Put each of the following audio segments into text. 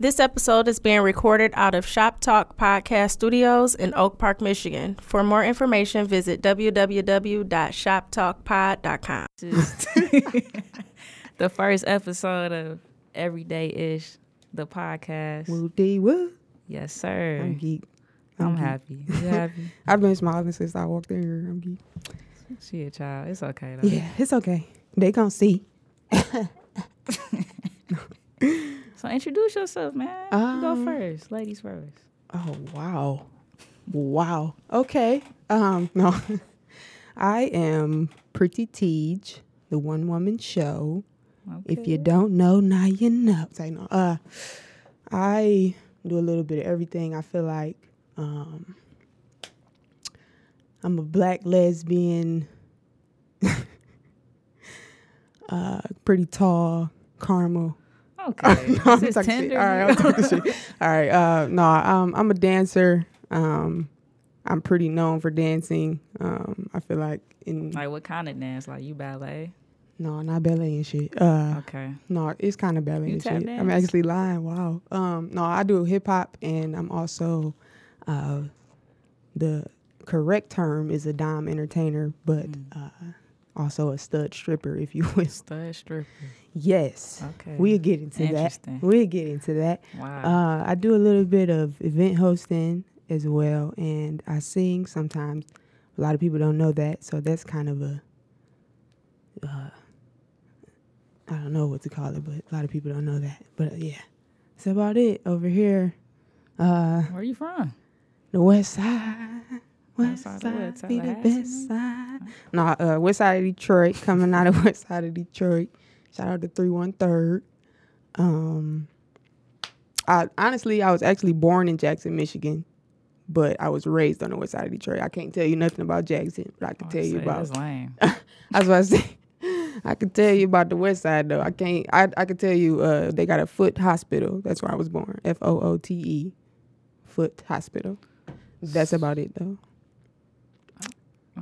This episode is being recorded out of Shop Talk Podcast Studios in Oak Park, Michigan. For more information, visit www.shoptalkpod.com. The first episode of Everyday-ish, the podcast. Woo-dee-woo. Yes, sir. I'm geek. I'm geek. Happy. You happy? I've been smiling since I walked in here. I'm geek. She a child. It's okay, though. Yeah, it's okay. They gonna see. So introduce yourself, man. You go first. Ladies first. Oh, wow. Wow. Okay. No. I am Pretty Tej, the one-woman show. Okay. If you don't know, now you know. I do a little bit of everything. I feel like I'm a black lesbian, pretty tall, caramel. Okay. No, this is Tinder. All right, I'm talking shit. All right. I'm a dancer. I'm pretty known for dancing. I feel like in what kind of dance? Like you ballet? No, not ballet and shit. Okay. No, it's kind of ballet and shit. Dance? I'm actually lying. Wow. No, I do hip hop, and I'm also the correct term is a dime entertainer, but also a stud stripper, if you will. Stud stripper. Yes. Okay. We'll get into that. We'll get into that. Wow. I do a little bit of event hosting as well, and I sing sometimes. A lot of people don't know that, so that's kind of a I don't know what to call it, but a lot of people don't know that. But yeah, that's about it over here. Where are you from? The West Side. West side be the best side. Nah, West Side of Detroit. Coming out of West Side of Detroit. Shout out to 313. I was actually born in Jackson, Michigan, but I was raised on the West Side of Detroit. I can't tell you nothing about Jackson, but I can tell you about. That's lame. That's what I said. I can tell you about the West Side though. I can't. I can tell you they got a foot hospital. That's where I was born. FOOTE, foot hospital. That's about it though.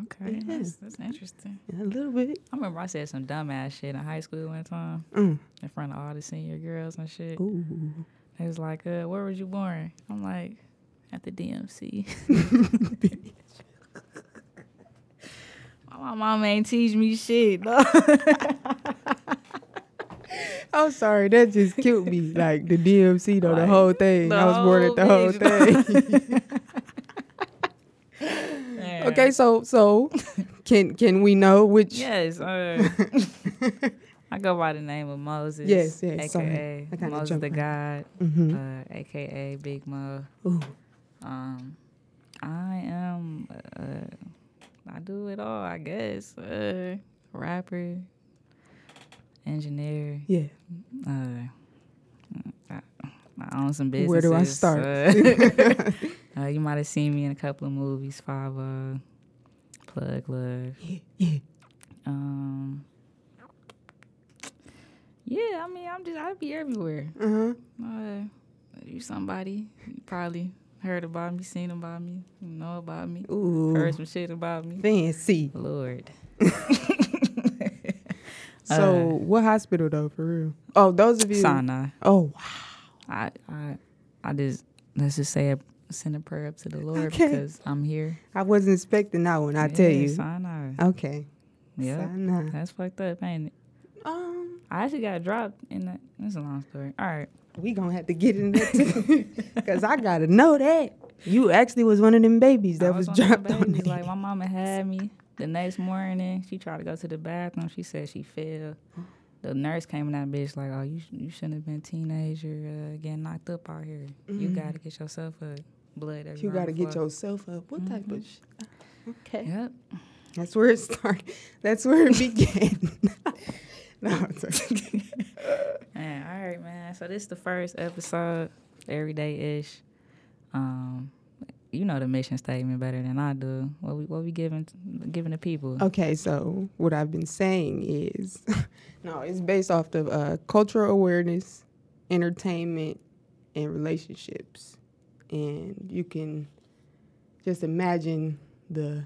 Okay, yeah. That's interesting. Yeah, a little bit. I remember I said some dumbass shit in high school one time in front of all the senior girls and shit. Ooh. They was like, where was you born? I'm like, at the DMC. My mom ain't teach me shit. I'm sorry, that just killed me. Like the DMC though, like, the whole thing. I was born at the whole thing. Okay, so can we know which? Yes, I go by the name of Moses. Yes, AKA Moses the God, AKA Big Mo. Ooh. I am. I do it all, I guess. Rapper, engineer. Yeah. I own some businesses. Where do I start? You might have seen me in a couple of movies. 5 Plug Love. Yeah. Yeah, I mean, I be everywhere. You somebody you probably heard about me, seen about me, know about me. Ooh. Heard some shit about me. Fancy. Lord. So what hospital though, for real? Oh, those of you. Sinai. Oh wow. I just let's just say. Send a prayer up to the Lord because I'm here. I wasn't expecting that one, I tell you. Sinai. Okay. Yeah. Sinai. That's fucked up, ain't it? I actually got dropped in that. That's a long story. All right. We going to have to get into that too because I got to know that. You actually was one of them babies that was dropped on me. Like, my mama had me the next morning. She tried to go to the bathroom. She said she fell. The nurse came in that bitch like, oh, you shouldn't have been a teenager getting knocked up out here. Mm-hmm. You got to get yourself up. Blood. You gotta get yourself up. What type of shit? Okay. Yep. That's where it started. That's where it began. No, it's okay. Man, all right, man. So this is the first episode, Everyday-ish. You know the mission statement better than I do. What we giving the people? Okay, so what I've been saying is, no, it's based off of cultural awareness, entertainment, and relationships. And you can just imagine the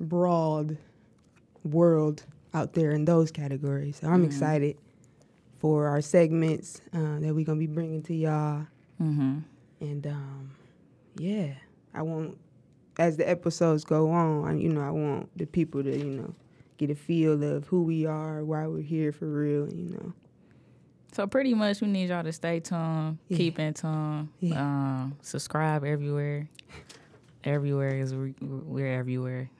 broad world out there in those categories. So I'm excited for our segments that we're going to be bringing to y'all. Mm-hmm. And, yeah, I want, as the episodes go on, I want the people to, get a feel of who we are, why we're here for real, So pretty much we need y'all to stay tuned, keep in tune, subscribe everywhere. We're everywhere.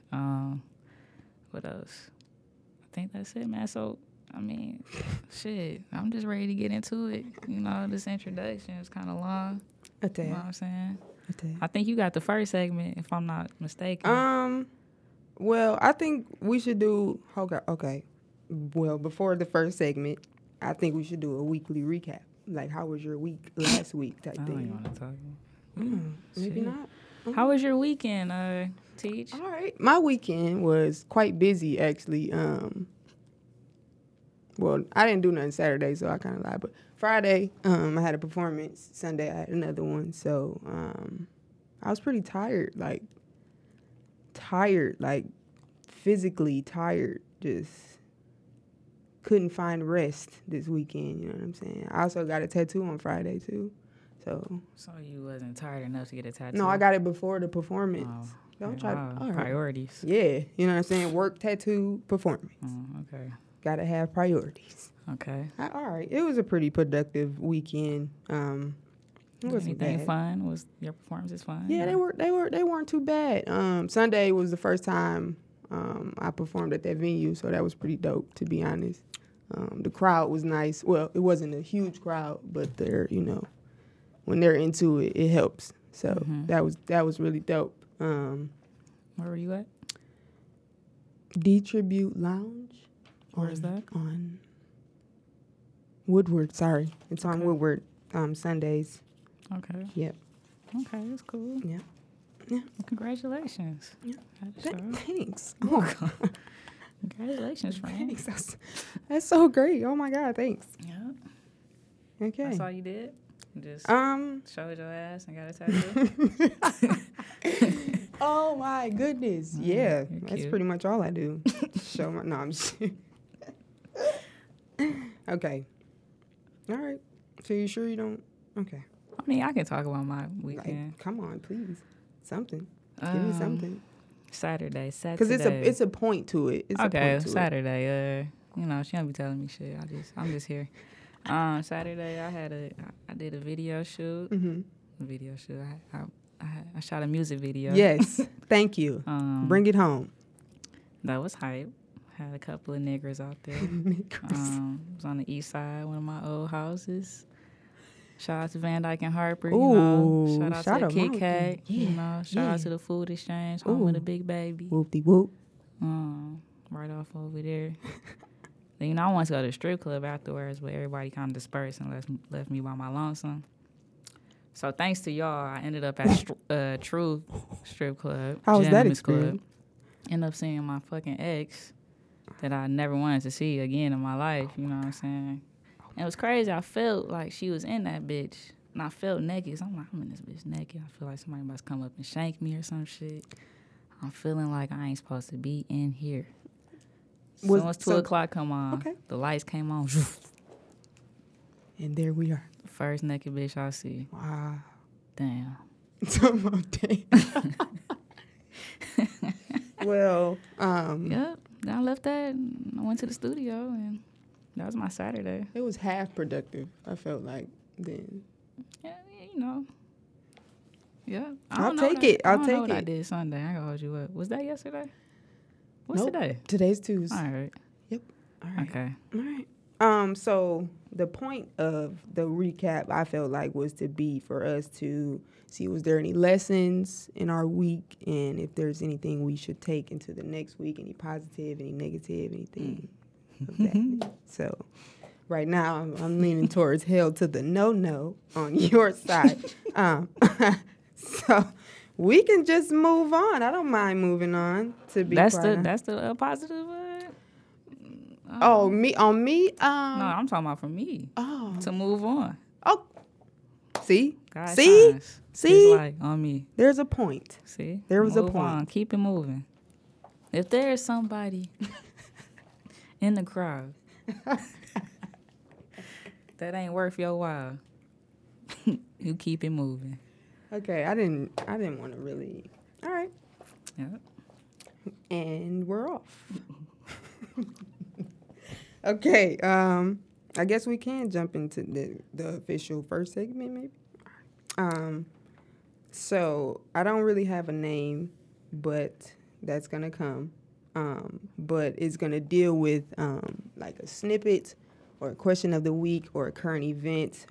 What else? I think that's it, man. So, shit, I'm just ready to get into it. This introduction is kind of long. Okay. You know what I'm saying? Okay. I think you got the first segment, if I'm not mistaken. Well, I think we should do... Okay. Well, before the first segment, I think we should do a weekly recap. Like, how was your week last week type thing? I don't want to talk about it. Maybe not. Mm-hmm. How was your weekend, Teach? All right. My weekend was quite busy, actually. Well, I didn't do nothing Saturday, so I kind of lied. But Friday, I had a performance. Sunday, I had another one. So I was pretty tired, physically tired. Just couldn't find rest this weekend, you know what I'm saying? I also got a tattoo on Friday, too. So you wasn't tired enough to get a tattoo? No, I got it before the performance. Oh. Don't try. Right. Priorities. Yeah, you know what I'm saying? Work, tattoo, performance. Oh, okay. Gotta have priorities. Okay. All right. It was a pretty productive weekend. It wasn't anything bad. Fun? Was your performances fun? Yeah, they weren't too bad. Sunday was the first time I performed at that venue, so that was pretty dope, to be honest. The crowd was nice. Well, it wasn't a huge crowd, but they're when they're into it, it helps. So that was really dope. Where were you at? D Tribute Lounge. Where is that? On Woodward. Sorry, it's on Woodward. Sundays. Okay. Yep. Okay, that's cool. Yeah. Yeah. Congratulations. Yeah. Thanks. Oh God. Congratulations, friend. Thanks. That's so great. Oh my God. Thanks. Yeah. Okay. That's all you did. Just showed your ass and got a tattoo. Oh my goodness! Yeah, that's pretty much all I do. Show my. No, I'm just. Okay. All right. So you sure you don't? Okay. I can talk about my weekend. Come on, please. Something. Give me something. Saturday. Because it's a point to it. Saturday. She don't be telling me shit. I'm just here. Saturday I did a video shoot. Mm-hmm. Video shoot. I shot a music video. Yes, thank you. Bring it home. That was hype. Had a couple of niggers out there. It was on the east side, one of my old houses. Shout out to Van Dyke and Harper. Ooh, shout out to Kit Kat. Yeah. Shout out to the Food Exchange. Home with a big baby. Whoopty whoop. Right off over there. I wanted to go to the strip club afterwards, but everybody kind of dispersed and left me by my lonesome. So thanks to y'all, I ended up at True Strip Club. How was that experience? Ended up seeing my fucking ex that I never wanted to see again in my life, what I'm saying? And it was crazy. I felt like she was in that bitch, and I felt naked. So I'm like, I'm in this bitch naked. I feel like somebody about to come up and shank me or some shit. I'm feeling like I ain't supposed to be in here. So it's 2 o'clock come on. Okay. The lights came on. And there we are. First naked bitch I see. Wow. Damn. Well, Yep. Then I left that and I went to the studio, and that was my Saturday. It was half productive, I felt like, then. Yeah, Yeah. I'll take it. What I did Sunday. I gotta hold you up. Was that yesterday? What's today? Today's Tuesday. All right. Yep. All right. Okay. All right. So the point of the recap, I felt like, was to be for us to see was there any lessons in our week, and if there's anything we should take into the next week, any positive, any negative, anything of that. So right now I'm leaning towards hell to the no on your side. So. We can just move on. I don't mind moving on. That's the positive. Me. No, I'm talking about for me. Oh, to move on. Oh, see, like on me. There's a point. See, there was a point. On. Keep it moving. If there is somebody in the crowd That ain't worth your while. You keep it moving. Okay, I didn't want to really. All right. Yep. And we're off. Okay, I guess we can jump into the official first segment, maybe. So I don't really have a name, but that's gonna come. But it's gonna deal with like a snippet or a question of the week or a current event.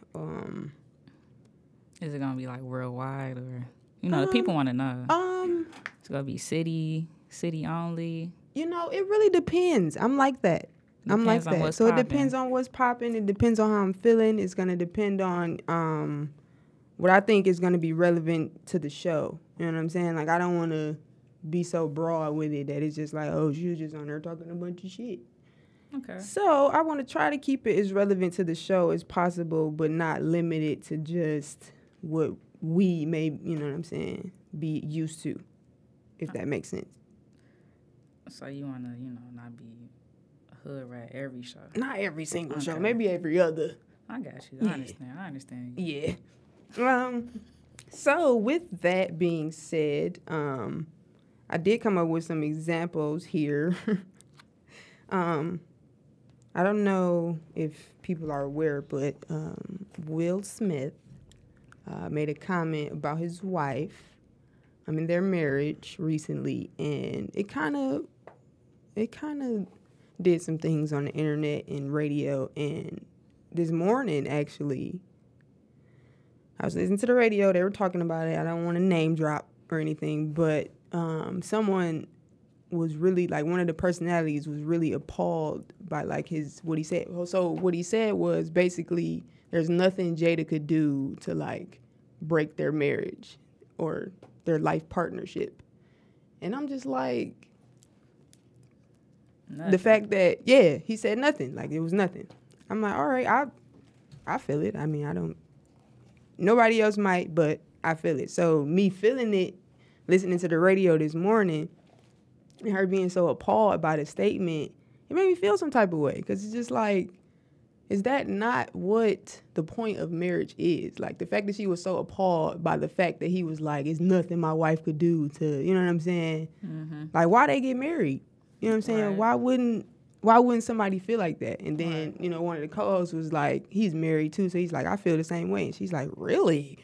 Is it gonna be like worldwide or the people want to know? It's gonna be city only. It really depends. I'm like that. So it depends on what's popping. It depends on how I'm feeling. It's gonna depend on what I think is gonna be relevant to the show. You know what I'm saying? Like, I don't want to be so broad with it that it's just like, oh, she was just on there talking a bunch of shit. Okay. So I want to try to keep it as relevant to the show as possible, but not limit it to just what we may, be used to, if that makes sense. So you want to, not be hood rat every show. Not every single show. Maybe every other. I got you. Yeah. I understand. You. Yeah. So with that being said, I did come up with some examples here. I don't know if people are aware, but Will Smith made a comment about his wife. I mean, their marriage recently, and it kind of did some things on the internet and radio. And this morning, actually, I was listening to the radio. They were talking about it. I don't want to name drop or anything, but someone was really, like, one of the personalities was really appalled by, like, what he said. So what he said was basically there's nothing Jada could do to, like, break their marriage or their life partnership. And I'm just like, nothing. The fact that, yeah, he said nothing. Like, it was nothing. I'm like, all right, I feel it. I mean, nobody else might, but I feel it. So me feeling it, listening to the radio this morning, and her being so appalled by the statement, it made me feel some type of way. Because it's just like, is that not what the point of marriage is? Like, the fact that she was so appalled by the fact that he was like, it's nothing my wife could do to, you know what I'm saying? Mm-hmm. Like, why they get married? You know what I'm saying? Right. Why wouldn't somebody feel like that? And then, one of the co-hosts was like, he's married too. So he's like, I feel the same way. And she's like, really?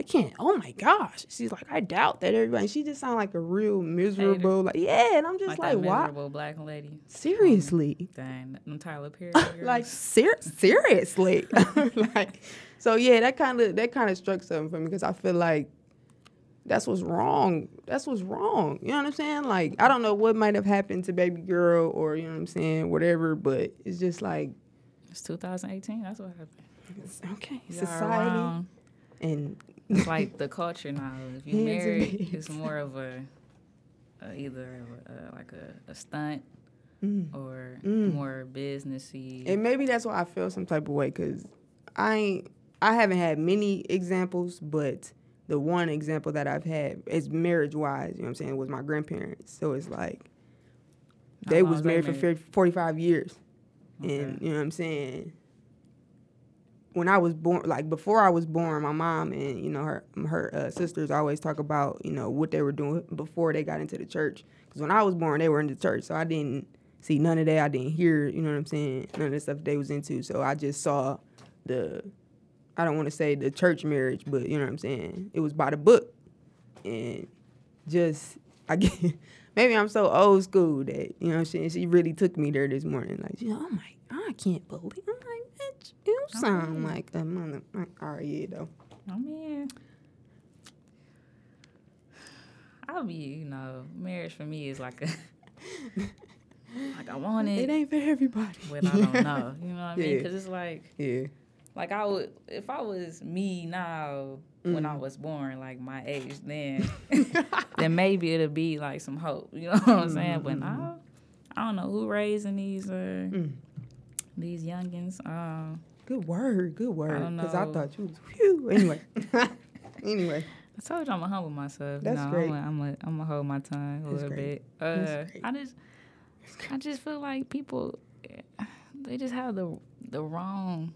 I can't. Oh, my gosh. She's like, I doubt that everybody. She just sound like a real miserable, like, yeah. And I'm just like why? Miserable black lady. Seriously. Dang. I'm Tyler Perry. Like, seriously. Like, so, yeah, that kind of struck something for me because I feel like that's what's wrong. That's what's wrong. You know what I'm saying? Like, I don't know what might have happened to baby girl or, you know what I'm saying, whatever, but it's just like. It's 2018. That's what happened. It's, okay. Y'all society. And it's like the culture now. If you marry, it's more of a stunt or more businessy. And maybe that's why I feel some type of way, because I haven't had many examples, but the one example that I've had is marriage-wise. You know what I'm saying? Was my grandparents. So it's like they was married for 45 years, okay. And you know what I'm saying. When I was born, like before I was born, my mom and, her sisters always talk about, what they were doing before they got into the church. Because when I was born, they were in the church. So I didn't see none of that. I didn't hear, none of the stuff they was into. So I just saw I don't want to say the church marriage, but it was by the book. And just, I guess, maybe I'm so old school that, she really took me there this morning. Like, I'm like, I can't believe it. You sound like a mother. All right, yeah, though. I mean, I'll be, marriage for me is like like I want it. It ain't for everybody. But I don't know. You know what I mean? Because it's like, yeah. Like I would, if I was me now when I was born, like my age, then maybe it'll be like some hope. You know what I'm saying? But now, I don't know who raising these or. These youngins. Good word. I don't know. Because I thought you was, whew. Anyway. I told you I'm going to humble myself. That's great. I'm going to hold my tongue a little bit. I just feel like people, they just have the wrong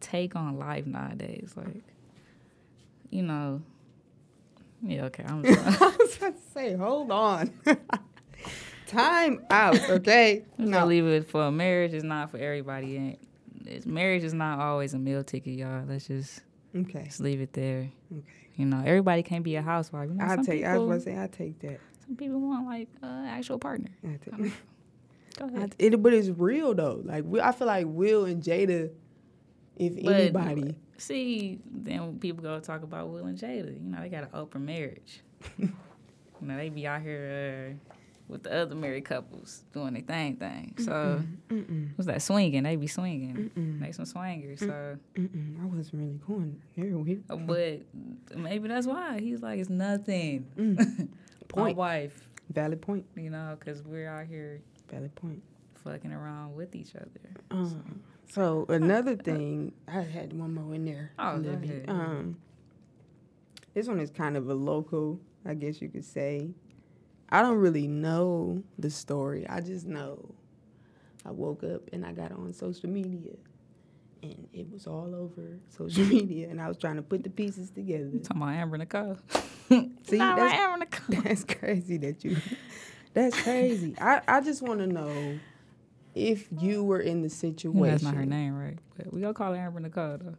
take on life nowadays. Like, you know, yeah, okay. I was about to say, hold on. Time out, okay? No, leave it for marriage. Is not for everybody. Marriage is not always a meal ticket, y'all. Let's just just leave it there. Okay. You know, everybody can't be a housewife. You know, I was going to say, I take that. Some people want, like, an actual partner. I take that. Go ahead. But it's real, though. Like, I feel like Will and Jada, anybody. See, then people go talk about Will and Jada. You know, they got an open marriage. You know, they be out here with the other married couples doing their thing. So, it was that swinging. They be swinging. They some swingers. So, I wasn't really going there with it. But maybe that's why. He's like, it's nothing. Point. My wife. Valid point. You know, because we're out here. Valid point. Fucking around with each other. So another thing, I had one more in there. Oh, go ahead. This one is kind of a local, I guess you could say. I don't really know the story. I just know I woke up and I got on social media, and it was all over social media, and I was trying to put the pieces together. You're talking about Amber Nicole. See, that's Amber Nicole. That's crazy that you. That's crazy. I just want to know if you were in the situation. That's not her name, right? But we gonna call her Amber Nicole, though.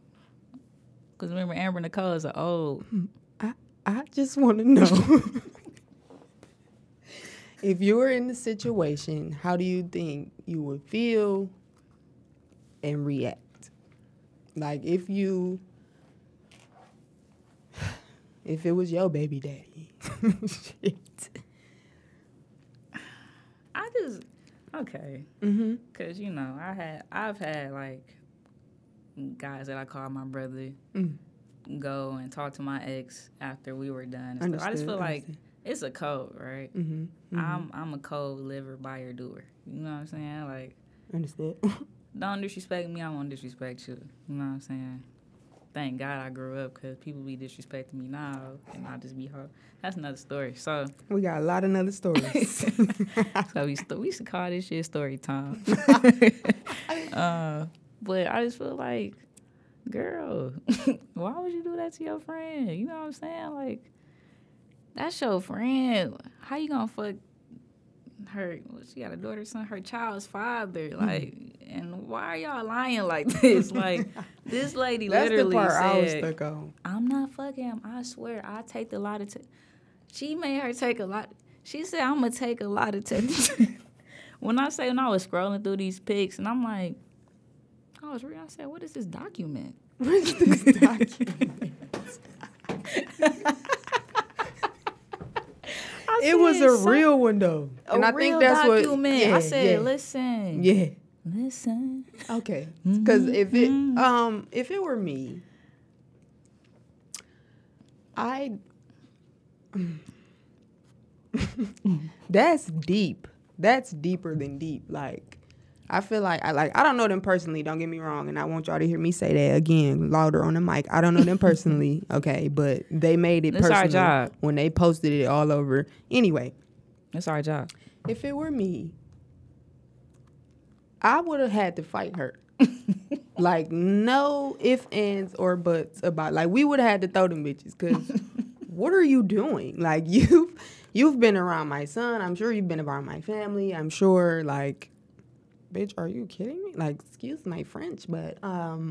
Because remember, Amber Nicole is an old. I just want to know. If you were in the situation, how do you think you would feel and react? Like, if it was your baby daddy. Shit. Okay. Mm-hmm. Because, you know, I've had, like, guys that I call my brother go and talk to my ex after we were done. And stuff. I just feel like it's a code, right? Mm-hmm. I'm a cold liver, buyer, doer. You know what I'm saying? Like, understood. Don't disrespect me. I won't disrespect you. You know what I'm saying? Thank God I grew up, because people be disrespecting me now, and I'll just be hard. That's another story. So we got a lot of other stories. So we used to call this shit story time. But I just feel like, girl, why would you do that to your friend? You know what I'm saying? Like, that's your friend. How you gonna fuck her? She got a daughter, son, her child's father. Like, and why are y'all lying like this? Like, this lady literally said, "I'm not fucking him. I swear, I take the lot of." She made her take a lot. She said, "I'm gonna take a lot of." When I was scrolling through these pics, and I'm like, I was reading. I said, "What is this document? What is this document?" It was a real one, though. And I think that's document. What... Yeah, I said, listen. Yeah. Listen. Okay. Because if it were me, that's deep. That's deeper than deep. Like, I feel like... I don't know them personally, don't get me wrong, and I want y'all to hear me say that again, louder on the mic. I don't know them personally, okay, but they made it personal. It's our job. When they posted it all over. Anyway. It's our job. If it were me, I would have had to fight her. Like, no ifs, ands, or buts about... Like, we would have had to throw them bitches, because what are you doing? Like, you've been around my son. I'm sure you've been around my family. I'm sure, like... Bitch, are you kidding me? Like, excuse my French, but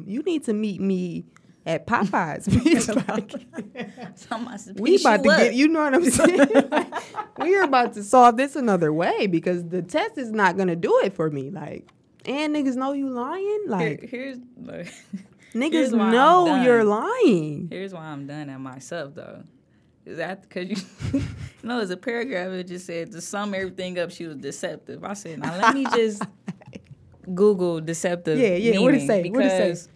you need to meet me at Popeyes, bitch. Like, we about to get, you know what I'm saying? Like, we are about to solve this another way, because the test is not going to do it for me. Like, and niggas know you lying. Like, niggas know you're lying. Here's why I'm done at myself, though. Is that because you... No, it's a paragraph that just said, to sum everything up, she was deceptive. I said, now let me just... Google deceptive meaning. What it say? Because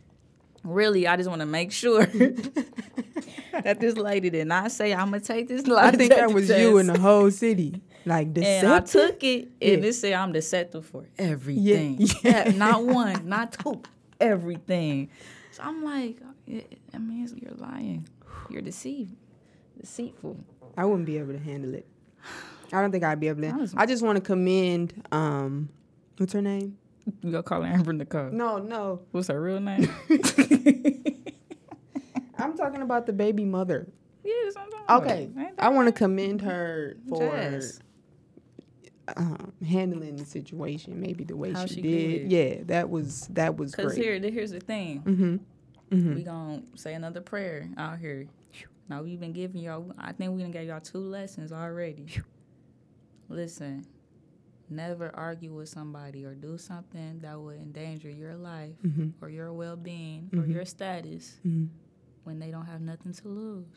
really, I just want to make sure that this lady did not say, I'm going to take this lot. I think that was test. You in the whole city. Like, deceptive? And I took it, and it said, I'm deceptive for everything. Yeah. Yeah. Not one, not two, everything. So I'm like, I mean, you're lying. You're deceitful. I wouldn't be able to handle it. I don't think I'd be able to. I just want to commend, what's her name? You gonna call her Amber Nicole? No. What's her real name? I'm talking about the baby mother. Yes, I'm talking about. Okay, I want to commend her for handling the situation. Maybe the way she did. Yeah, that was great. Because here's the thing. Mm-hmm. Mm-hmm. We gonna say another prayer out here. Now we've been giving y'all. I think we done gave y'all 2 lessons already. Listen. Never argue with somebody or do something that would endanger your life mm-hmm. or your well-being mm-hmm. or your status mm-hmm. when they don't have nothing to lose.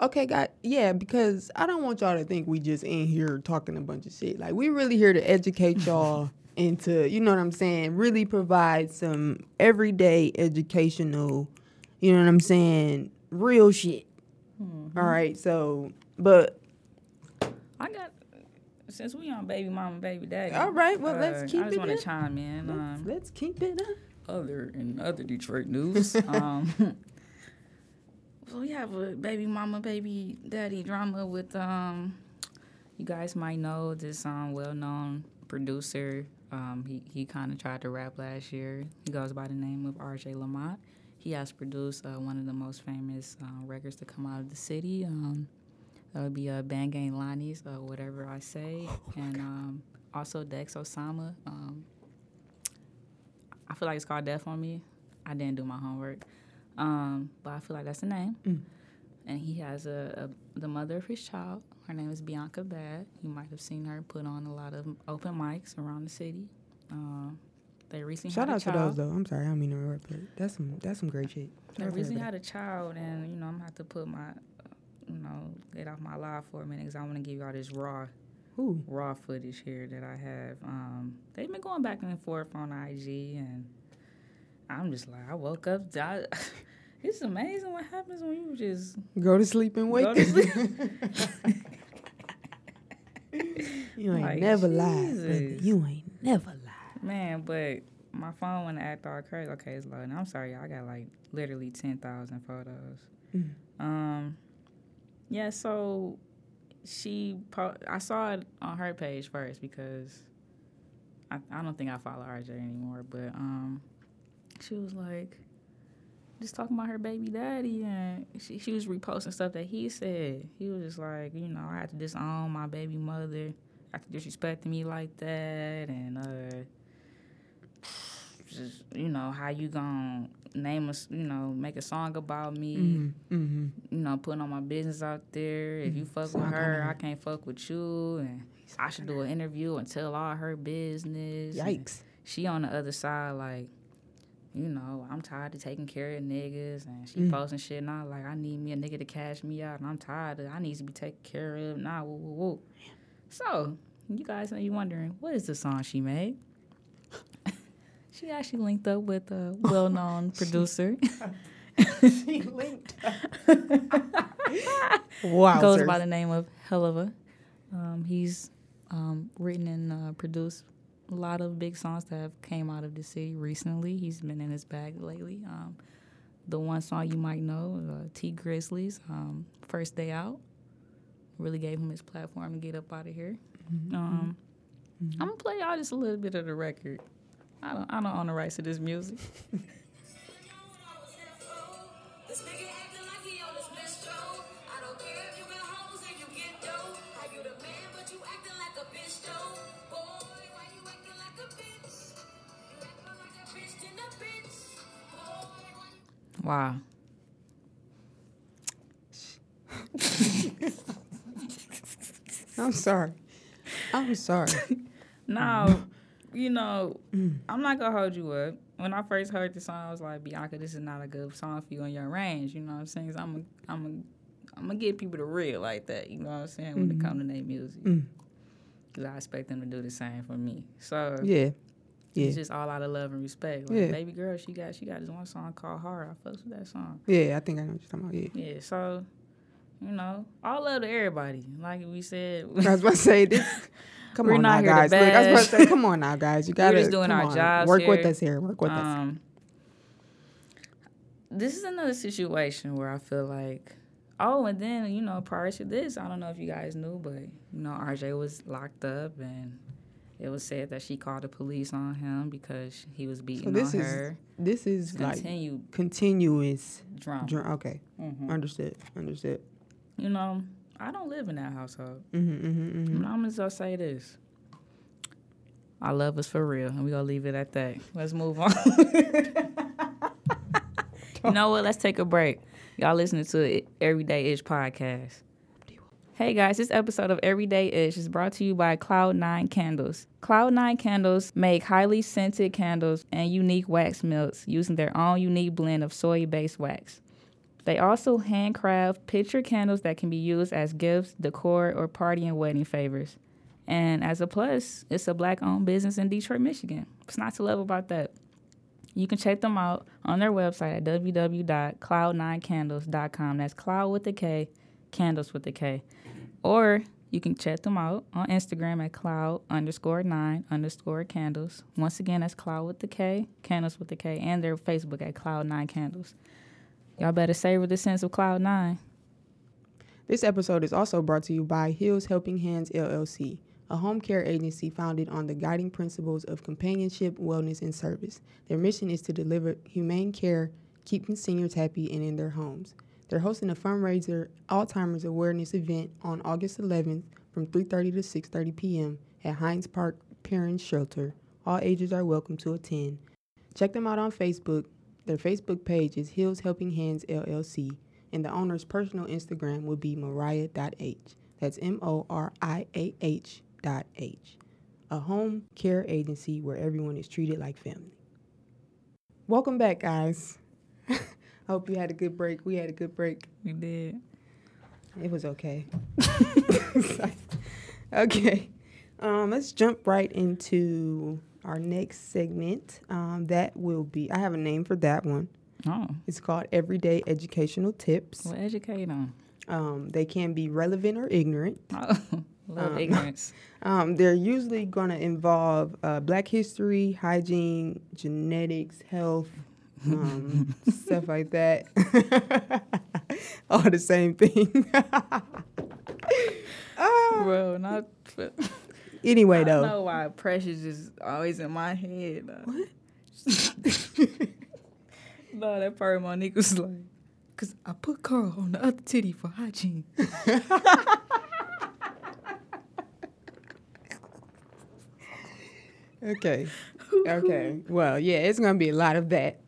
Okay, guys. Yeah, because I don't want y'all to think we just in here talking a bunch of shit. Like, we really here to educate y'all and to, you know what I'm saying, really provide some everyday educational, you know what I'm saying, real shit. Mm-hmm. All right, so, but... Since we on baby mama, baby daddy. All right, well, let's keep it up. I just want to chime in. Let's keep it up. In other Detroit news, so we have a baby mama, baby daddy drama with, you guys might know this well-known producer. He kind of tried to rap last year. He goes by the name of RJ Lamont. He has produced one of the most famous records to come out of the city, that would be Band Gang Lonnie's, Whatever I Say, and also Dex Osama. I feel like it's called Death on Me. I didn't do my homework, but I feel like that's the name. Mm. And he has the mother of his child. Her name is Bianca Badd. You might have seen her put on a lot of open mics around the city. They recently shout had out a child. To those though. I'm sorry, I don't mean to interrupt, but that's some great shit. They recently had a child, and I'm gonna have to put my. Get off my live for a minute because I want to give y'all this raw footage here that I have. They've been going back and forth on IG, and I'm just like, I woke up. It's amazing what happens when you just go to sleep and wake up. You ain't like, never lied, baby. You ain't never lied, man. But my phone went to act all crazy. Okay, it's loading. I'm sorry, y'all. I got like literally 10,000 photos. Mm. Yeah, so I saw it on her page first because I don't think I follow RJ anymore, but she was like, just talking about her baby daddy, and she was reposting stuff that he said. He was just like, I had to disown my baby mother after disrespecting me like that, and just, how you gonna name us, make a song about me, mm-hmm. Mm-hmm. Putting all my business out there. Mm-hmm. If you fuck with her, I can't fuck with you, and I should do an interview and tell all her business. Yikes. And she on the other side, like, I'm tired of taking care of niggas, and she posting shit, and I'm like, I need me a nigga to cash me out, and I'm tired of I need to be taken care of. Nah, woo. So, you guys may be wondering, what is the song she made? She actually linked up with a well-known producer. She linked up. Wow. Goes by the name of Helliva. He's written and produced a lot of big songs that have came out of the city recently. He's been in his bag lately. The one song you might know, T Grizzlies, First Day Out, really gave him his platform to get up out of here. Mm-hmm. I'm going to play y'all just a little bit of the record. I don't own the rights to this music. Wow. I'm sorry. No. I'm not going to hold you up. When I first heard the song, I was like, Bianca, this is not a good song for you in your range. You know what I'm saying? Because I'm going to get people to reel like that, you know what I'm saying, when it comes to their music. Because I expect them to do the same for me. So, yeah. It's just all out of love and respect. Like, baby girl, she got this one song called Hard. I fucks with that song. Yeah, I think I know what you're talking about, yeah. Yeah, so, all love to everybody. Like we said. I was about to say this. Come on now, guys. Look, I was about to say, come on now, guys. You gotta, we're just doing our jobs. Work with us here. This is another situation where I feel like, and then prior to this, I don't know if you guys knew, but RJ was locked up, and It was said that she called the police on him because he was beating on her. This is like continuous drama. Okay. Mm-hmm. Understood. You know, I don't live in that household. I'm just going to say this. Our love is for real, and we're going to leave it at that. Let's move on. You know what? Let's take a break. Y'all listening to Everyday-ish podcast. Hey guys, this episode of Everyday-ish is brought to you by Cloud Nine Candles. Cloud Nine Candles make highly scented candles and unique wax melts using their own unique blend of soy-based wax. They also handcraft picture candles that can be used as gifts, decor, or party and wedding favors. And as a plus, it's a black-owned business in Detroit, Michigan. What's not to love about that? You can check them out on their website at www.cloud9candles.com. That's cloud with a K, candles with a K. Or you can check them out on Instagram at cloud_9_candles. Once again, that's cloud with the K, candles with the K, and their Facebook at Cloud Nine Candles. Y'all better savor the sense of Cloud Nine. This episode is also brought to you by Hills Helping Hands LLC, a home care agency founded on the guiding principles of companionship, wellness, and service. Their mission is to deliver humane care, keeping seniors happy and in their homes. They're hosting a fundraiser Alzheimer's Awareness event on August 11th from 3:30 to 6:30 p.m. at Hines Park Parent Shelter. All ages are welcome to attend. Check them out on Facebook. Their Facebook page is Hills Helping Hands LLC, and the owner's personal Instagram will be Mariah.h. That's MORIAH.h. A home care agency where everyone is treated like family. Welcome back, guys. Hope you had a good break. We had a good break. We did. It was okay. Okay. Let's jump right into our next segment. That will be, I have a name for that one. Oh. It's called Everyday Educational Tips. Well, educate them. They can be relevant or ignorant. Oh, love ignorance. They're usually going to involve Black history, hygiene, genetics, health, stuff like that. All the same thing. Bro, not. Anyway, though. I don't know why Precious is always in my head. What? No, that part of Monique was like, because I put Carl on the other titty for hygiene. Okay. Well, yeah, it's going to be a lot of that.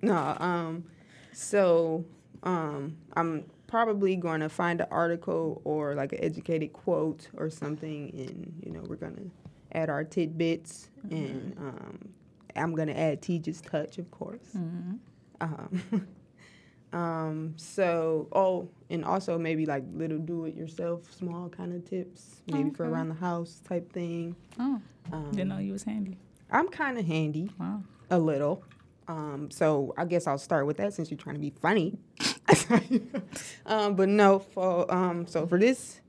No, so I'm probably going to find an article or like an educated quote or something, and you know we're going to add our tidbits, and I'm going to add Tej's touch, of course. And also maybe like little do-it-yourself, small kind of tips, maybe for around the house type thing. Didn't know you was handy. I'm kind of handy. Wow. A little. So I guess I'll start with that since you're trying to be funny. So for this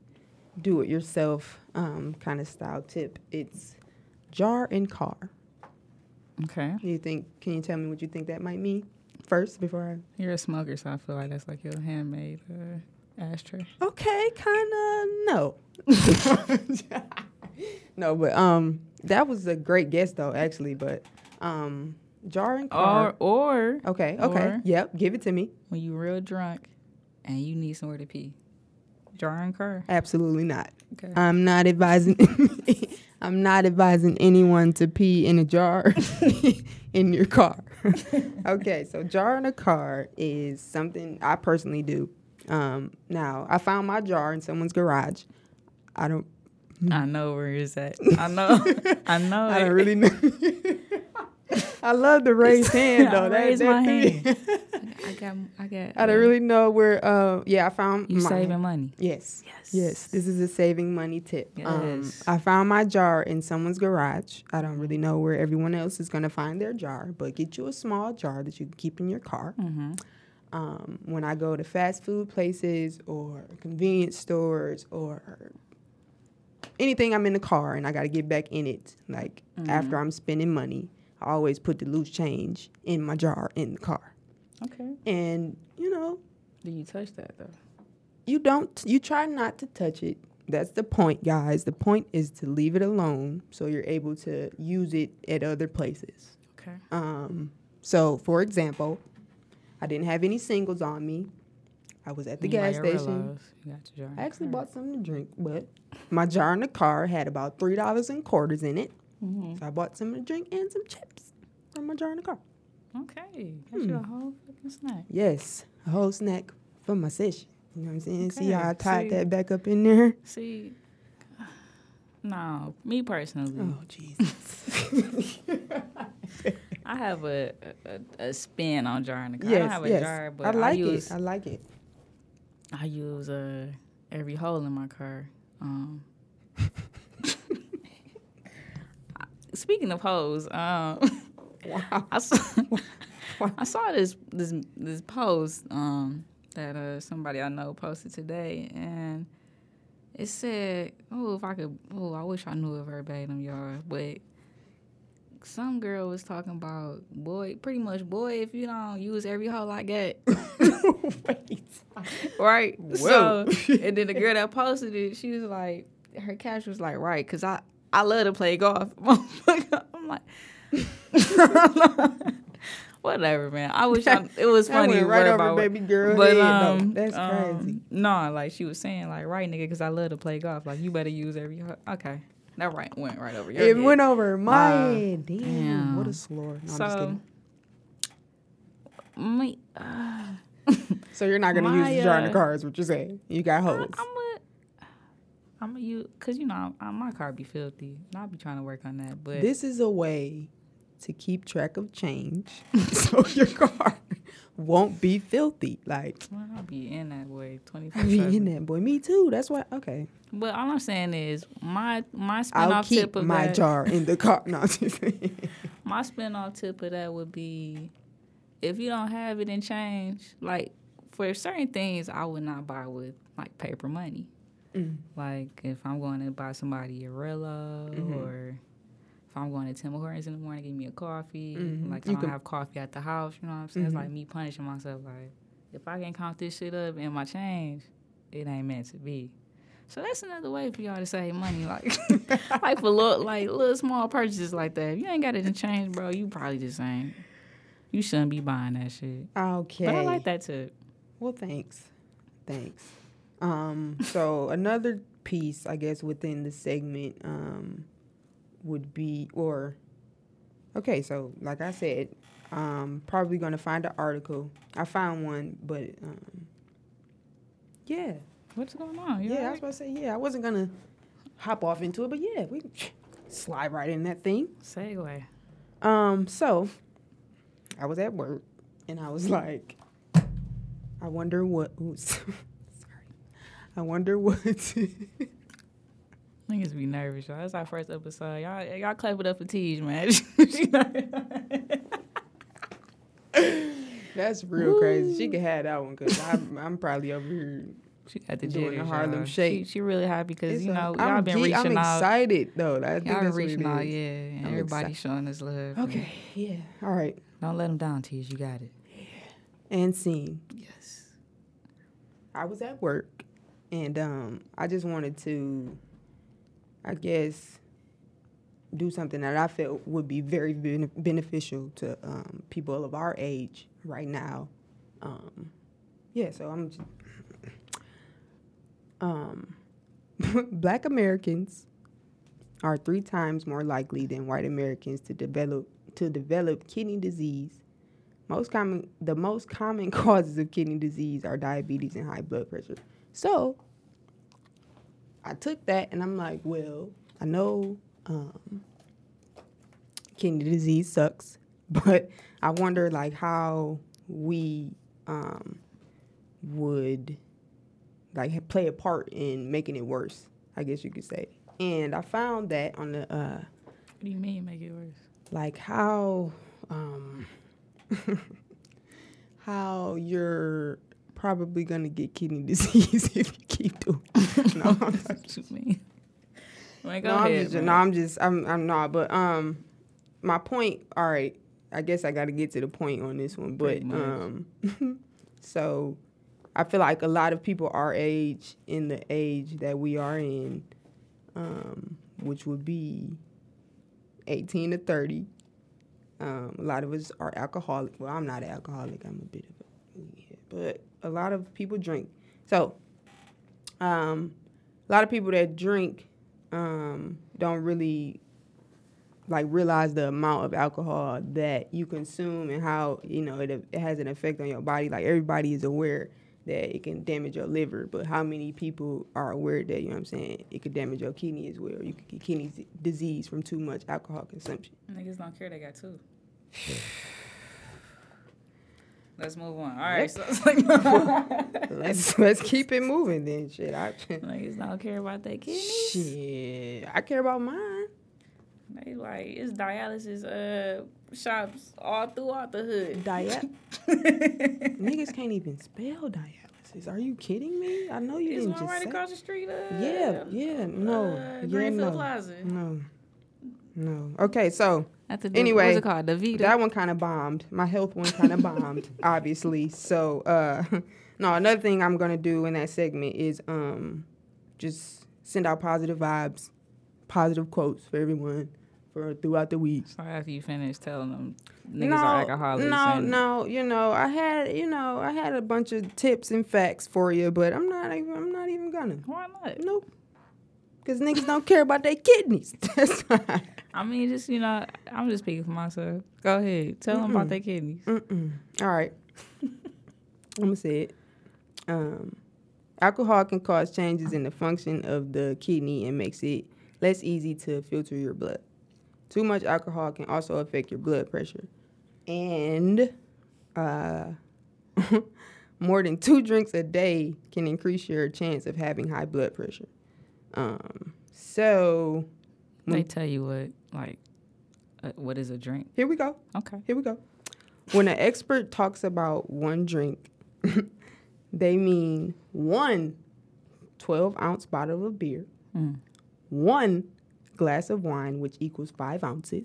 do-it-yourself kind of style tip, it's jar and car. Okay. Can you tell me what you think that might mean first before I... You're a smoker, so I feel like that's like your handmade ashtray. Okay, kind of no. No, but that was a great guess though, actually, but... Jar and car. Or, yep, give it to me. When you real drunk and you need somewhere to pee, jar and car. Absolutely not. Okay. I'm not advising anyone to pee in a jar in your car. Okay, so jar in a car is something I personally do. Now I found my jar in someone's garage. I know where it's at. I know. I don't really know. I love the raised hand though. Hand. I got. I don't really know where. I found. You saving money. Yes. This is a saving money tip. Yes. I found my jar in someone's garage. I don't really know where everyone else is gonna find their jar, but get you a small jar that you can keep in your car. Mm-hmm. When I go to fast food places or convenience stores or anything, I'm in the car and I gotta get back in it. Like after I'm spending money. I always put the loose change in my jar in the car. Okay. And, you know. Do you touch that, though? You don't. You try not to touch it. That's the point, guys. The point is to leave it alone so you're able to use it at other places. Okay. So, for example, I didn't have any singles on me. I was at the gas station. I actually bought something to drink, but my jar in the car had about $3 and quarters in it. Mm-hmm. So I bought something to drink and some chips from my jar in the car. Okay. Got you a whole fucking snack. Yes. A whole snack for my session. You know what I'm saying? Okay. See how I tied that back up in there? See, no, me personally. Oh, Jesus. I have a spin on jar in the car. Yes, I don't have a jar, but I like it. I use every hole in my car. Speaking of holes, wow. I saw this post that somebody I know posted today, and it said, I wish I knew it verbatim, y'all, but some girl was talking about, boy, if you don't use every hole I get. Right? Whoa. So, and then the girl that posted it, she was like, her caption was like, right, because I love to play golf. I'm like, whatever, man. I wish it was funny. Went right over baby girl. But, that's crazy. No, like she was saying, like, right, nigga, because I love to play golf. Like, you better use every hole. Okay. That right went right over your head. It went over my head. Damn, what a slur. No, so, I'm just kidding. So you're not going to use the jar in the car is what you're saying. You got holes. I'm a use, because, you know, my car be filthy. And I'll be trying to work on that. But this is a way to keep track of change so your car won't be filthy. Like, well, I'll be in that way 24/7. I'll be in that boy. Me too. That's why. Okay. But all I'm saying is my spin-off tip of that. I'll keep my jar in the car. No, I'm just saying. My spin-off tip of that would be, if you don't have it in change, like, for certain things, I would not buy with, like, paper money. Mm. Like, if I'm going to buy somebody a Rello, mm-hmm. or if I'm going to Tim Hortons in the morning, give me a coffee. Mm-hmm. Like, I don't have coffee at the house, you know what I'm saying? Mm-hmm. It's like me punishing myself. Like, if I can't count this shit up in my change, it ain't meant to be. So that's another way for y'all to save money, like, like for little small purchases like that. If you ain't got it in change, bro, you probably just ain't. You shouldn't be buying that shit. Okay. But I like that tip. Well, thanks. So another piece, I guess, within the segment would be, so like I said, probably going to find an article. I found one, but yeah. What's going on? You I was about to say, I wasn't going to hop off into it, but yeah, we slide right in that thing. Segue. So, I was at work, and I was like, I wonder what. Niggas be nervous, y'all. That's our first episode. Y'all clap it up for Tej, man. That's real crazy. She could have that one, because I'm probably over here. She got the doing the Harlem shake. She really happy because y'all been reaching out. I'm excited though. I think y'all been reaching out, and everybody showing us love. Okay, all right. Don't let them down, Tej. You got it. Yeah. And scene. Yes. I was at work, and I just wanted to, I guess, do something that I felt would be very beneficial to people of our age right now. So I'm just. Black Americans are 3 times more likely than white Americans to develop kidney disease. The most common causes of kidney disease are diabetes and high blood pressure. So I took that and I'm like, well, I know kidney disease sucks, but I wonder like how we would like play a part in making it worse, I guess you could say. And I found that on the. What do you mean make it worse? Like how, how you're probably gonna get kidney disease if you keep doing. No, that's what you mean. Like, my point. All right, I guess I got to get to the point on this one, but so. I feel like a lot of people our age, in the age that we are in, which would be 18 to 30, a lot of us are alcoholic. Well, I'm not an alcoholic. I'm a bit of a... Yeah, but a lot of people drink. So a lot of people that drink don't really like realize the amount of alcohol that you consume and how, you know, it has an effect on your body. Like, everybody is aware that it can damage your liver, but how many people are aware that, you know what I'm saying, it could damage your kidney as well. You could get kidney disease from too much alcohol consumption. Niggas don't care, they got two. Let's move on. All right. Let's keep it moving then. Shit. Niggas don't care about their kidneys. Shit. I care about mine. They like, it's dialysis shops all throughout the hood. Niggas can't even spell dialysis. Are you kidding me? I know you it's didn't just right say. Across the street. Greenfield Plaza. No. Okay, so anyway, what's it called? The Vita. That one kind of bombed. My health one kind of bombed, obviously. So no, another thing I'm gonna do in that segment is just send out positive vibes. Positive quotes for everyone for throughout the week. So after you finish telling them niggas are alcoholics. I had a bunch of tips and facts for you, but I'm not even gonna. Why not? Nope. Because niggas don't care about their kidneys. That's why. I mean, just, you know, I'm just speaking for myself. Go ahead, tell them about their kidneys. All right, I'm gonna say it. Alcohol can cause changes in the function of the kidney and makes it less easy to filter your blood. Too much alcohol can also affect your blood pressure. And more than 2 drinks a day can increase your chance of having high blood pressure. So... They tell you what is a drink? Here we go. Okay. Here we go. When an expert talks about one drink, they mean one 12-ounce bottle of beer, one glass of wine, which equals 5 ounces,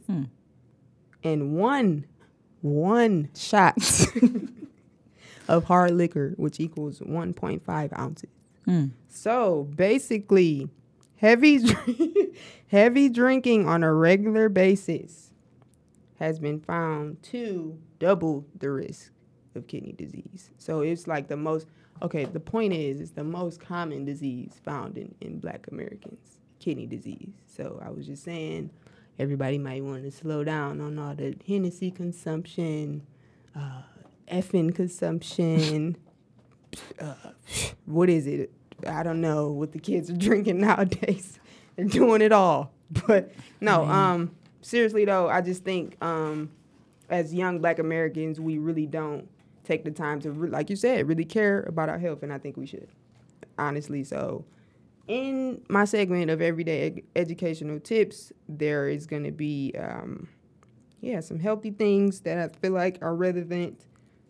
and one shot of hard liquor, which equals 1.5 ounces. So basically, heavy drinking on a regular basis has been found to double the risk of kidney disease. So it's like the most, okay, the point is, it's the most common disease found in Black Americans. Kidney disease. So I was just saying, everybody might want to slow down on all the Hennessy consumption, effing consumption. What is it? I don't know what the kids are drinking nowadays. They're doing it all. But no, seriously though, I just think as young Black Americans, we really don't take the time to, like you said, really care about our health, and I think we should. Honestly, so in my segment of everyday educational tips, there is going to be, some healthy things that I feel like are relevant.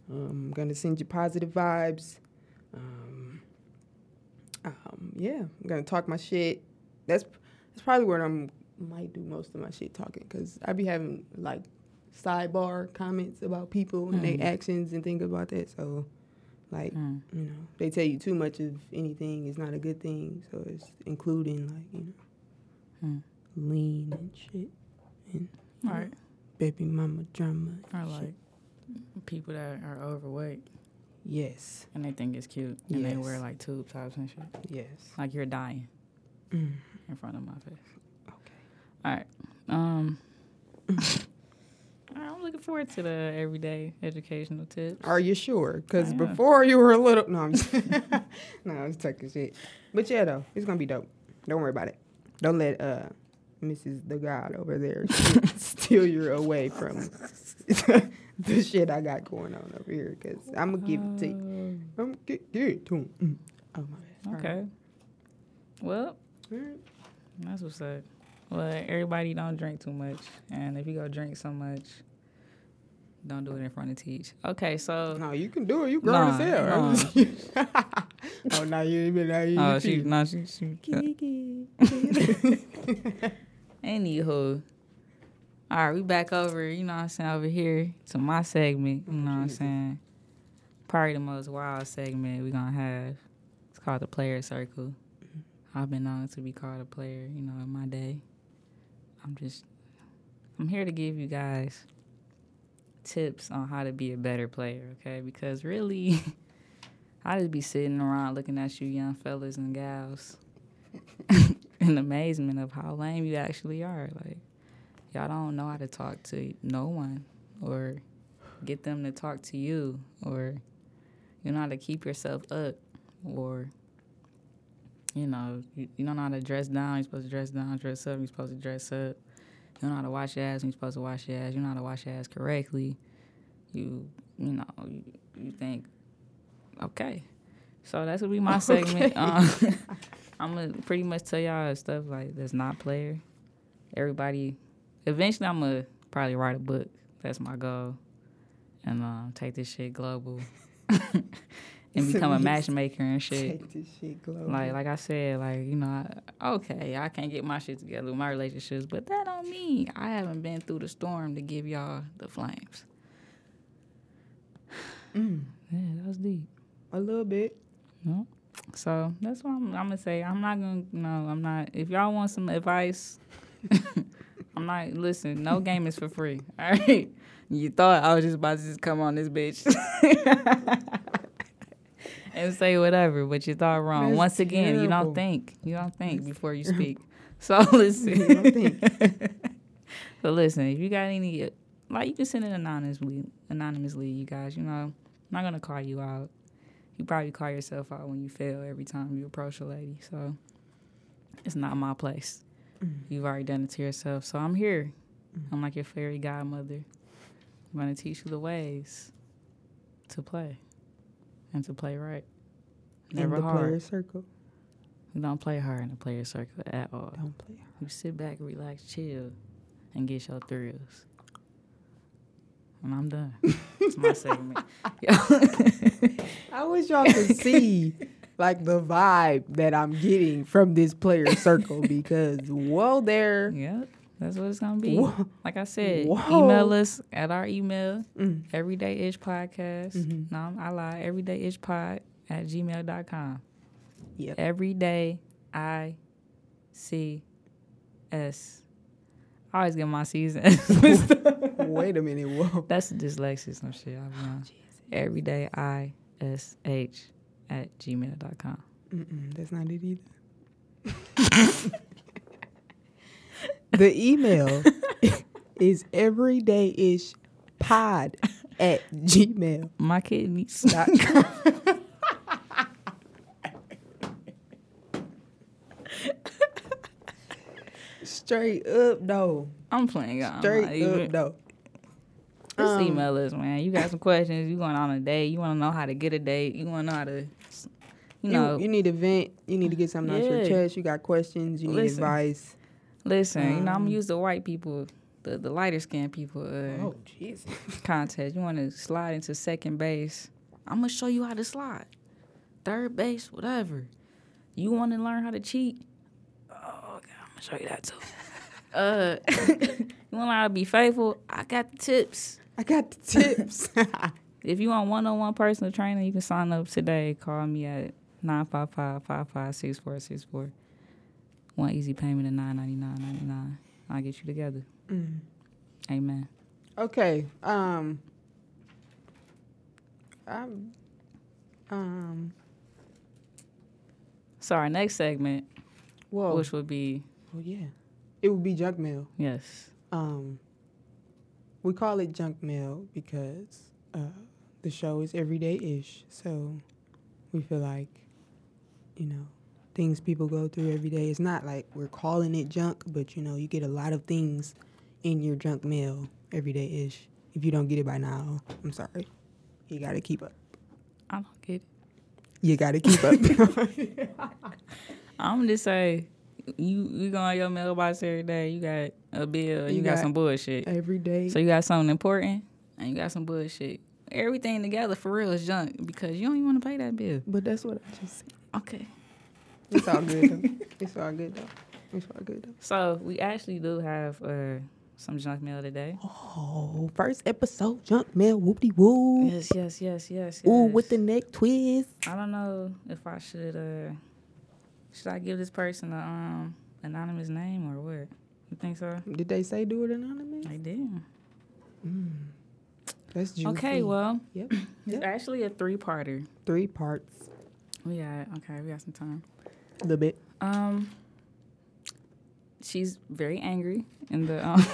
I'm going to send you positive vibes. I'm going to talk my shit. That's probably where I might do most of my shit talking, because I be having, like, sidebar comments about people and their actions and things about that, so... Like, you know, they tell you too much of anything is not a good thing. So it's including, like, you know, lean and shit. And right. Baby mama drama. Or like shit. People that are overweight. Yes. And they think it's cute. And they wear, like, tube tops and shit. Yes. Like, you're dying in front of my face. Okay. All right. I'm looking forward to the everyday educational tips. Are you sure? Because before you were a little... No, I'm just talking shit. But yeah, though, it's going to be dope. Don't worry about it. Don't let Mrs. The God over there steal you away from the shit I got going on over here, because I'm going to give it to you. I'm going to give it to him. Oh, my God. Okay. Right. Well, that's what's up. Well, everybody don't drink too much. And if you go drink so much, don't do it in front of Teach. Okay, so... No, you can do it. You grown as hell. Nah. Oh, no, you ain't been like you. Oh, she... Kiki. Anywho. All right, we back over, you know what I'm saying, over here to my segment, you know what I'm saying. probably the most wild segment we're going to have. It's called the Player Circle. I've been known to be called a player, you know, in my day. I'm here to give you guys tips on how to be a better player, okay? Because really, I just be sitting around looking at you young fellas and gals in amazement of how lame you actually are. Like, y'all don't know how to talk to no one or get them to talk to you, or you know how to keep yourself up, or you know, you don't know how to dress down. You're supposed to dress down. Dress up, you're supposed to dress up. You don't know how to wash your ass when you're supposed to wash your ass. You know how to wash your ass correctly. You think, okay. So that's going to be my segment. I'm going to pretty much tell y'all stuff like that's not player. Everybody, eventually I'm going to probably write a book. That's my goal. And take this shit global. And become a matchmaker and shit. Take this shit global. Like I said, like, you know, I can't get my shit together with my relationships, but that don't mean I haven't been through the storm to give y'all the flames. Yeah, that was deep. A little bit. No. So that's what I'm gonna say. If y'all want some advice, I'm not. Listen, no game is for free. All right. You thought I was just about to just come on this bitch. And say whatever, but you thought wrong. That's once again, terrible. You don't think before you speak. So listen. You don't think. So listen, if you got any, like, you can send it anonymously, you guys. You know, I'm not gonna call you out. You probably call yourself out when you fail every time you approach a lady. So it's not my place. Mm-hmm. You've already done it to yourself. So I'm here. Mm-hmm. I'm like your fairy godmother. I'm gonna teach you the ways to play. And to play right. Never in the hard. Player circle. You don't play hard in the player circle at all. Don't play hard. You sit back, relax, chill, and get your thrills. And I'm done. It's my segment. I wish y'all could see, like, the vibe that I'm getting from this player circle because, whoa there. Yep. That's what it's going to be. Whoa. Like I said, whoa. Email us at our email, Everyday-ish podcast. Mm-hmm. No, I lie. everydayishpod@gmail.com. Yep. Everyday ICS. I always get my season. Wait a minute. Whoa. That's dyslexia, some shit. everydayISH@gmail.com. That's not it either. The email is everydayishpod@gmail.com. My kidneys. Straight up, though. I'm playing, y'all. Straight up, though. Just email us, man. You got some questions. You going on a date. You want to know how to get a date. You want to know how to... You need to vent. You need to get something off your chest. You got questions. You need advice. Listen, you know, I'm going to use the white people, the lighter-skinned people contest. You want to slide into second base. I'm going to show you how to slide. Third base, whatever. You want to learn how to cheat? Oh, okay, I'm going to show you that, too. You want to learn how to be faithful? I got the tips. If you want one-on-one personal training, you can sign up today. Call me at 955-556-464. One easy payment of $9.99.99. I'll get you together. Mm. Amen. Okay. So our next segment, which would be... Oh, yeah. It would be junk mail. Yes. We call it junk mail because the show is everyday-ish. So we feel like, you know... things people go through every day. It's not like we're calling it junk, but, you know, you get a lot of things in your junk mail every day-ish. If you don't get it by now, I'm sorry. You got to keep up. I don't get it. You got to keep up. I'm just saying, you go on your mailbox every day, you got a bill, you got some bullshit. Every day. So you got something important, and you got some bullshit. Everything together, for real, is junk, because you don't even want to pay that bill. But that's what I just said. Okay. It's all good, though. So we actually do have some junk mail today. Oh, first episode, junk mail, whoop-de-woo. Yes. Ooh, with the neck twist. I don't know if I should I give this person an anonymous name or what? You think so? Did they say do it anonymous? They did. Mm. That's juicy. Okay, well, yep. It's actually a three-parter. Three parts. We got some time. A little bit. She's very angry, and the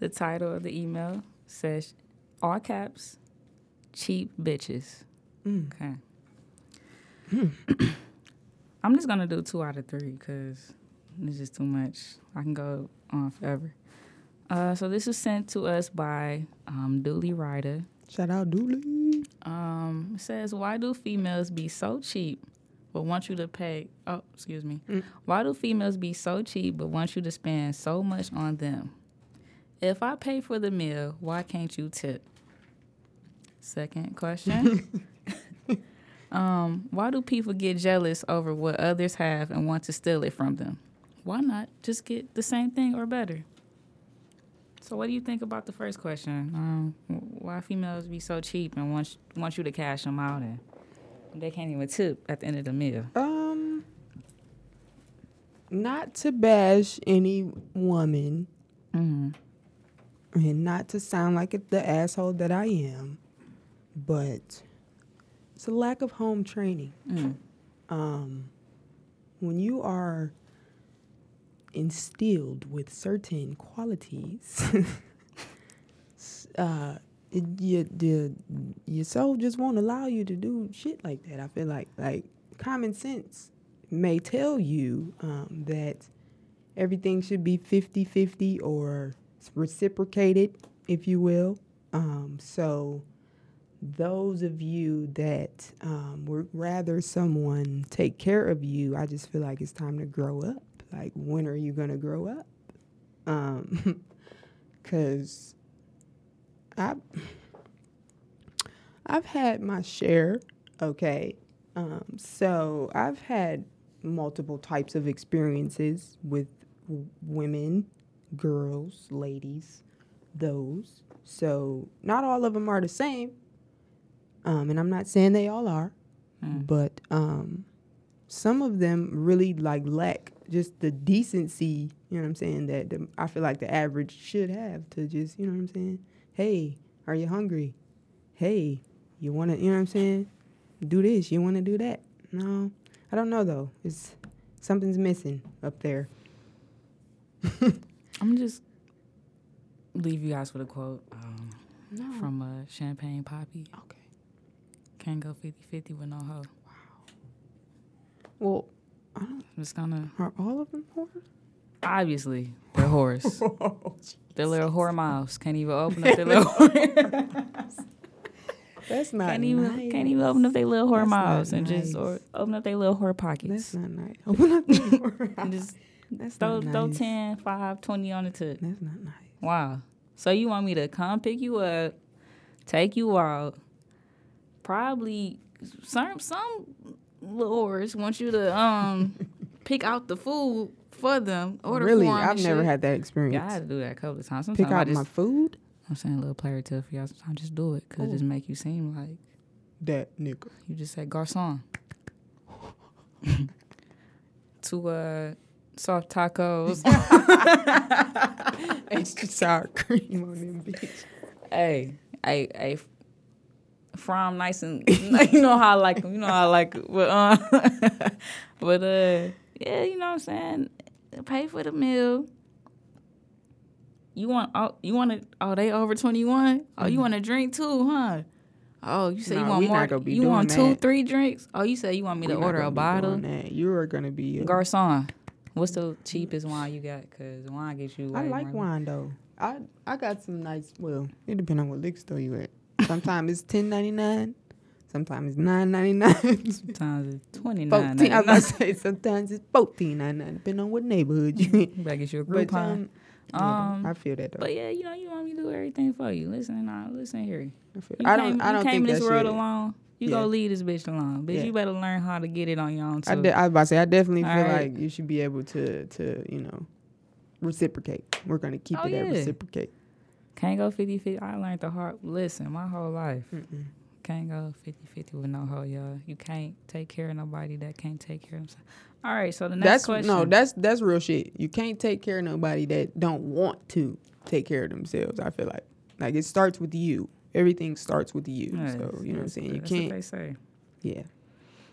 the title of the email says, all caps, cheap bitches. Mm. Okay. Mm. I'm just going to do 2 out of 3 because it's just too much. I can go on forever. So this was sent to us by Dooley Ryder. Shout out, Dooley. It says, why do females be so cheap? But want you to pay. Oh, excuse me. Mm. Why do females be so cheap but want you to spend so much on them? If I pay for the meal, why can't you tip? Second question. Why do people get jealous over what others have and want to steal it from them? Why not just get the same thing or better? So what do you think about the first question? Why females be so cheap and want you to cash them out and they can't even tip at the end of the meal? Not to bash any woman, mm-hmm. and not to sound like the asshole that I am, but it's a lack of home training. Mm. When you are instilled with certain qualities, Your soul just won't allow you to do shit like that. I feel like common sense may tell you that everything should be 50-50 or reciprocated, if you will. So those of you that would rather someone take care of you, I just feel like it's time to grow up. Like, when are you going to grow up? Because I've had my share, okay? So I've had multiple types of experiences with women, girls, ladies, those. So not all of them are the same, and I'm not saying they all are, but some of them really, lack just the decency, you know what I'm saying, that I feel like the average should have to just, you know what I'm saying? Hey, are you hungry? Hey, you want to, you know what I'm saying? Do this, you want to do that? No, I don't know, though. It's something's missing up there. I'm just leave you guys with a quote from Champagne Poppy. Okay. Can't go 50-50 with no hoe. Wow. Well, I don't... I'm just gonna... Are all of them whores? Obviously, they're whores. Oh, their little whore mouths can't even open up their little whore mouths. That's not nice. Can't even open up their little whore mouths and just open up their little whore pockets. That's not nice. Open up their whore and just throw 10, 5, 20 on the tip. That's not nice. Wow. So you want me to come pick you up, take you out, probably some little whores want you to pick out the food for them, order really, for them. Really, I've never had that experience. Yeah, I had to do that a couple of times. Sometimes pick out my food? I'm saying a little player tip for y'all. Sometimes just do it, because it just make you seem like... that nigga. You just say, garçon. Two soft tacos. Extra sour cream on them, bitch. Hey, fry them nice and... you know how I like them. But yeah, you know what I'm saying? Pay for the meal. You want they over 21? Oh, you want a drink too, huh? Oh, you say you want more? You want 2, 3 drinks? Oh, you say you want me to order a bottle? You are going to be... Garçon, what's the cheapest wine you got? Because wine gets you... I like wine, though. I got some nice... Well, it depends on what liquor store you at. Sometimes it's $10.99. Sometimes it's $9.99. Sometimes it's $29.99. I was about to say, sometimes it's $14.99, depending on what neighborhood you in. Back at your Groupon. Yeah, I feel that, though. But, yeah, you know, you want me to do everything for you. Listen here. I don't think that's... You came in this world alone. You go leave this bitch alone. Bitch, you better learn how to get it on your own, too. I was about to say, I definitely feel like you should be able to, you know, reciprocate. We're going to keep it at reciprocate. Can't go 50-50. I learned the hard. Listen, my whole life. Mm-mm. Can't go 50-50 with no hoe, y'all. You can't take care of nobody that can't take care of themselves. All right, so the next question. No, that's real shit. You can't take care of nobody that don't want to take care of themselves, I feel like. Like, it starts with you. Everything starts with you. Yes, so, you know what I'm saying? You can't. That's what they say. Yeah.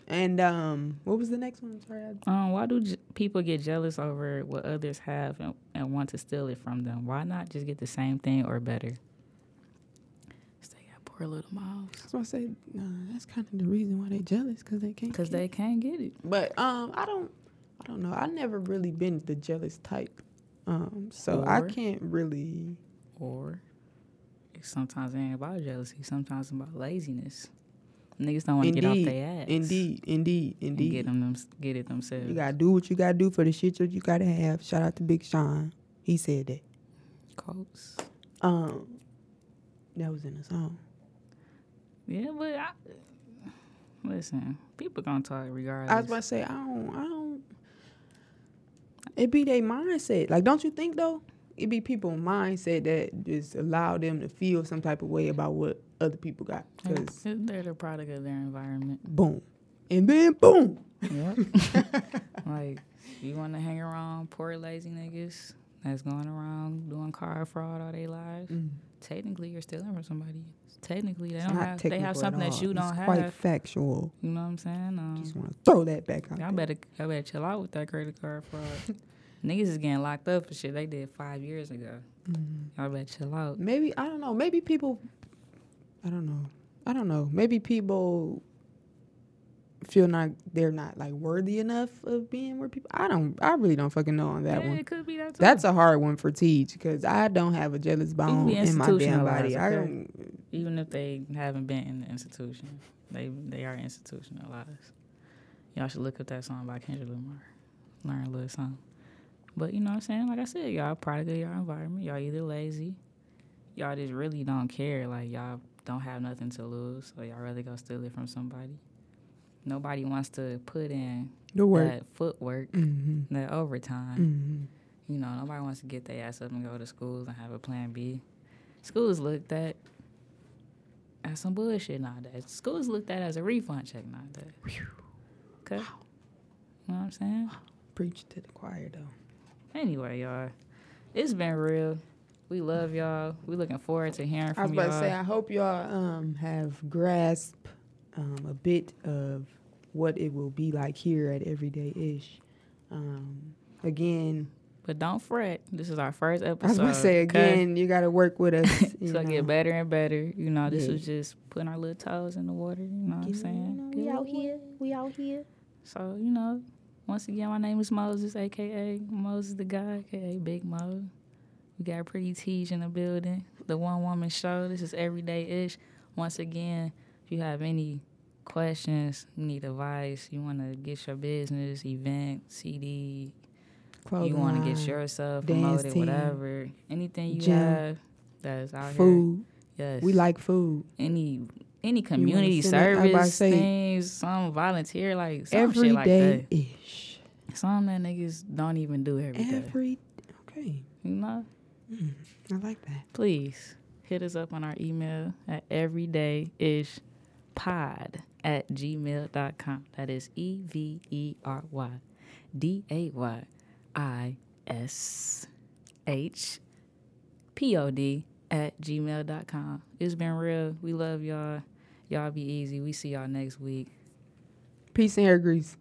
And what was the next one? Sorry, why do people get jealous over what others have and want to steal it from them? Why not just get the same thing or better? Poor little Miles. So I say that's kind of the reason why they jealous, because they can't get it. But I don't know. I never really been the jealous type, I can't really. Or sometimes it ain't about jealousy. Sometimes it's about laziness. Niggas don't want to get off their ass. Indeed. And get it themselves. You gotta do what you gotta do for the shit that you gotta have. Shout out to Big Sean. He said that. Quotes. That was in the song. Yeah, but listen, people gonna talk regardless. I was about to say, I don't. It be their mindset. Like, don't you think though? It be people's mindset that just allow them to feel some type of way about what other people got. Cause they're the product of their environment. Boom, and then boom. Yep. Like, you want to hang around poor lazy niggas that's going around doing car fraud all their lives. Mm. Technically, you're stealing from somebody. Technically, they have something that you don't have. It's quite factual. You know what I'm saying? Just want to throw that back out. Y'all better chill out with that credit card fraud. Niggas is getting locked up for shit they did 5 years ago. Mm-hmm. Y'all better chill out. Maybe, I don't know. Maybe people, Maybe people feel they're not like worthy enough of being where people. I really don't fucking know on that one. It could be that too. That's a hard one for Tej, because I don't have a jealous bone in my damn body. Okay? I don't. Even if they haven't been in the institution, they are institutionalized. Y'all should look up that song by Kendrick Lamar. Learn a little song. But you know what I'm saying? Like I said, y'all product of your environment. Y'all either lazy, y'all just really don't care. Like, y'all don't have nothing to lose, so y'all rather go steal it from somebody. Nobody wants to put in the work. That footwork, mm-hmm. that overtime. Mm-hmm. You know, nobody wants to get their ass up and go to school and have a plan B. Schools looked at some bullshit nowadays. Schools looked at as a refund check nowadays. Whew. Okay? Wow. You know what I'm saying? Preach to the choir, though. Anyway, y'all, it's been real. We love y'all. We looking forward to hearing from y'all. I was about to say, I hope y'all have grasped a bit of what it will be like here at Everyday-ish. Again. But don't fret. This is our first episode. I was going to say, again, you got to work with us. So get better and better. You know, this is just putting our little toes in the water. You know what I'm saying? You know, we out here. So, you know, once again, my name is Moses, a.k.a. Moses the Guy, a.k.a. Big Mo. We got Pretty Tej in the building. The One Woman Show. This is Everyday-ish. Once again, you have any questions, you need advice, you want to get your business, event, CD, clothing, you want to get yourself promoted, whatever, anything you have that is out food. Here. Yes. We like food. Any community service things, some volunteer, like some every shit like that. Everyday-ish. Some that niggas don't even do every day. Okay. You know? Mm, I like that. Please hit us up on our email at everydayish.pod@gmail.com. That is everydayish.pod@gmail.com. It's been real. We love y'all. Y'all be easy. We see y'all next week. Peace and hair grease.